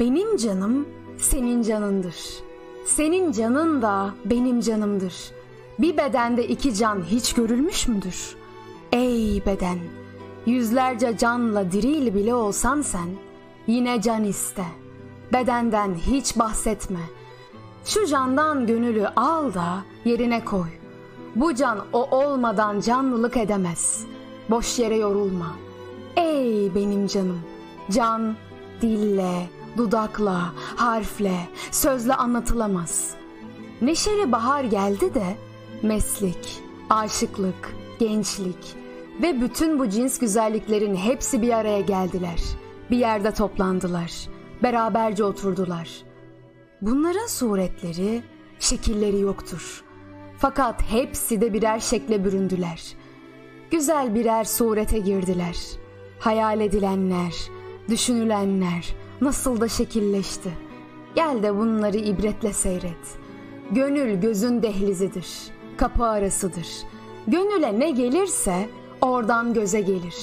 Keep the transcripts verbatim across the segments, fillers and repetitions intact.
Benim canım senin canındır. Senin canın da benim canımdır. Bir bedende iki can hiç görülmüş müdür? Ey beden! Yüzlerce canla diril bile olsan sen, yine can iste. Bedenden hiç bahsetme. Şu candan gönülü al da yerine koy. Bu can o olmadan canlılık edemez. Boş yere yorulma. Ey benim canım! Can dille, dudakla, harfle, sözle anlatılamaz. Neşeli bahar geldi de meslik, aşıklık, gençlik ve bütün bu cins güzelliklerin hepsi bir araya geldiler. Bir yerde toplandılar, beraberce oturdular. Bunların suretleri, şekilleri yoktur. Fakat hepsi de birer şekle büründüler. Güzel birer surete girdiler. Hayal edilenler, düşünülenler nasıl da şekilleşti. Gel de bunları ibretle seyret. Gönül gözün dehlizidir, kapı arasıdır. Gönüle ne gelirse oradan göze gelir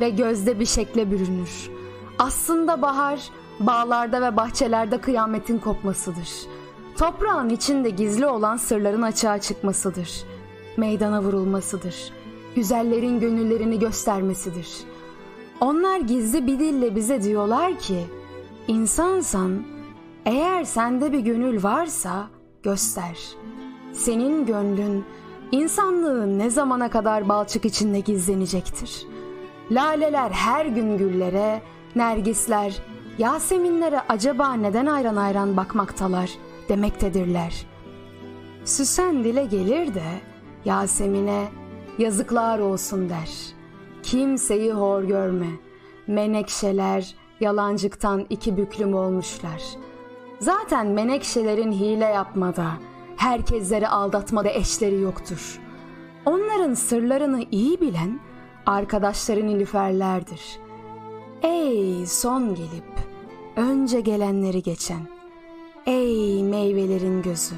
ve gözde bir şekle bürünür. Aslında bahar, bağlarda ve bahçelerde kıyametin kopmasıdır. Toprağın içinde gizli olan sırların açığa çıkmasıdır. Meydana vurulmasıdır. Güzellerin gönüllerini göstermesidir. Onlar gizli bir dille bize diyorlar ki, insansan, eğer sende bir gönül varsa göster. Senin gönlün, insanlığın ne zamana kadar balçık içinde gizlenecektir? Laleler her gün güllere, nergisler, yaseminlere acaba neden ayran ayran bakmaktalar demektedirler. Süsen dile gelir de Yasemin'e yazıklar olsun der. Kimseyi hor görme, menekşeler yalancıktan iki büklüm olmuşlar. Zaten menekşelerin hile yapmada, herkesleri aldatmada eşleri yoktur. Onların sırlarını iyi bilen arkadaşları nilüferlerdir. Ey son gelip önce gelenleri geçen, ey meyvelerin gözü,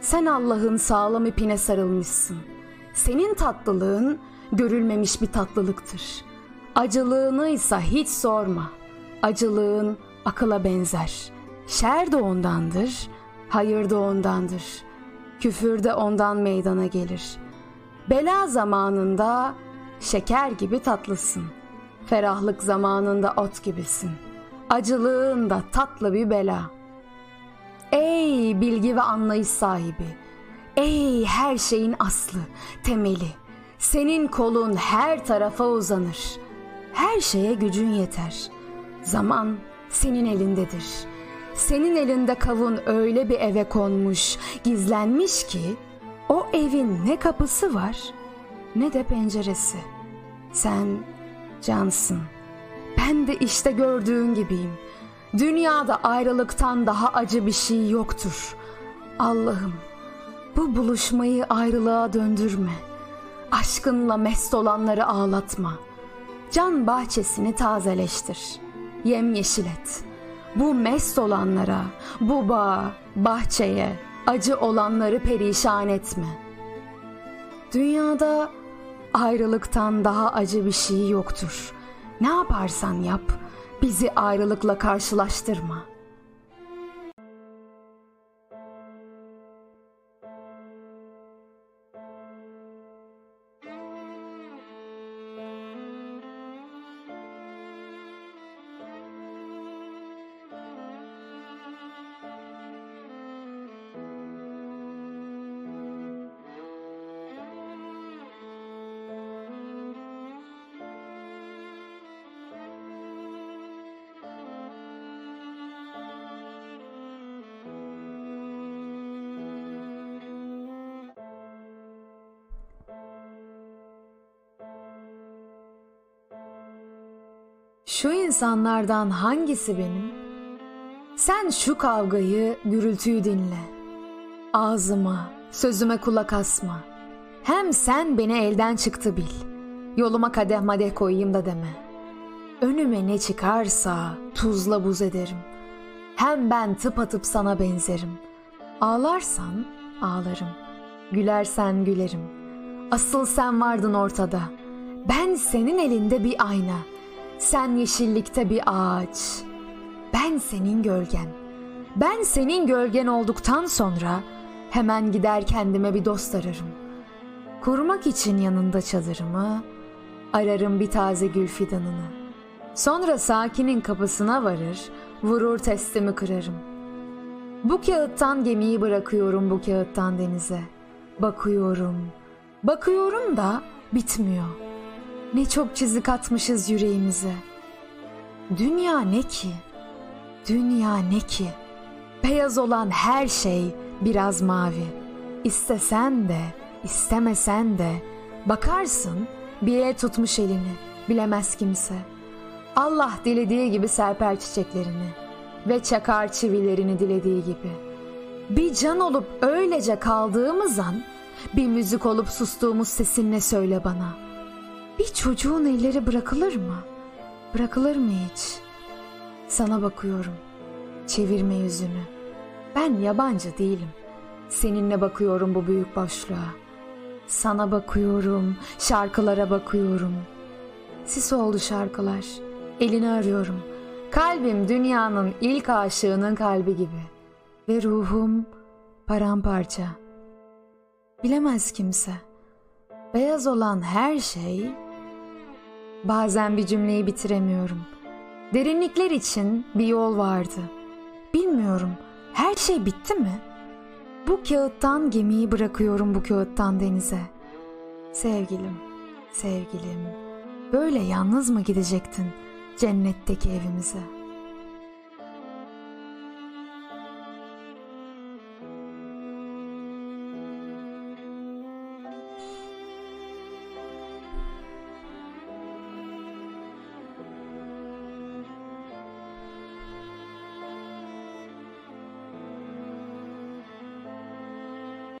sen Allah'ın sağlam ipine sarılmışsın. Senin tatlılığın görülmemiş bir tatlılıktır. Acılığınıysa hiç sorma. Acılığın akıla benzer. Şer de ondandır, hayır da ondandır. Küfür de ondan meydana gelir. Bela zamanında şeker gibi tatlısın. Ferahlık zamanında ot gibisin. Acılığın da tatlı bir bela. Ey bilgi ve anlayış sahibi! Ey her şeyin aslı, temeli! Senin kolun her tarafa uzanır. Her şeye gücün yeter. Zaman senin elindedir. Senin elinde kavun öyle bir eve konmuş, gizlenmiş ki o evin ne kapısı var ne de penceresi. Sen cansın. Ben de işte gördüğün gibiyim. Dünyada ayrılıktan daha acı bir şey yoktur. Allah'ım, bu buluşmayı ayrılığa döndürme. Aşkınla mest olanları ağlatma. Can bahçesini tazeleştir. Yemyeşil et. Bu mest olanlara, bu bağa, bahçeye, acı olanları perişan etme. Dünyada ayrılıktan daha acı bir şey yoktur. Ne yaparsan yap, bizi ayrılıkla karşılaştırma. Şu insanlardan hangisi benim? Sen şu kavgayı, gürültüyü dinle. Ağzıma, sözüme kulak asma. Hem sen beni elden çıktı bil. Yoluma kadeh madeh koyayım da deme. Önüme ne çıkarsa tuzla buz ederim. Hem ben tıpatıp sana benzerim. Ağlarsan ağlarım. Gülersen gülerim. Asıl sen vardın ortada. Ben senin elinde bir ayna. Sen yeşillikte bir ağaç. ben senin gölgen. Ben senin gölgen olduktan sonra hemen gider kendime bir dost ararım. Kurmak için yanında çadırımı, ararım bir taze gül fidanını. Sonra sakinin kapısına varır, vurur testimi kırarım. Bu kağıttan gemiyi bırakıyorum, bu kağıttan denize. Bakıyorum, bakıyorum da bitmiyor. Ne çok çizik atmışız yüreğimize. Dünya ne ki? Dünya ne ki? Beyaz olan her şey biraz mavi. İstesen de, istemesen de, bakarsın bile tutmuş elini, bilemez kimse. Allah dilediği gibi serper çiçeklerini ve çakar çivilerini dilediği gibi. Bir can olup öylece kaldığımız an, bir müzik olup sustuğumuz sesinle söyle bana. Bir çocuğun elleri bırakılır mı? Bırakılır mı hiç? Sana bakıyorum, çevirme yüzünü. Ben yabancı değilim. Seninle bakıyorum bu büyük boşluğa. Sana bakıyorum, şarkılara bakıyorum. Sis oldu şarkılar, elini arıyorum. Kalbim dünyanın ilk aşığının kalbi gibi. Ve ruhum paramparça. Bilemez kimse. Beyaz olan her şey. Bazen bir cümleyi bitiremiyorum. Derinlikler için bir yol vardı. Bilmiyorum, her şey bitti mi? Bu kağıttan gemiyi bırakıyorum, bu kağıttan denize. Sevgilim, sevgilim, böyle yalnız mı gidecektin cennetteki evimize?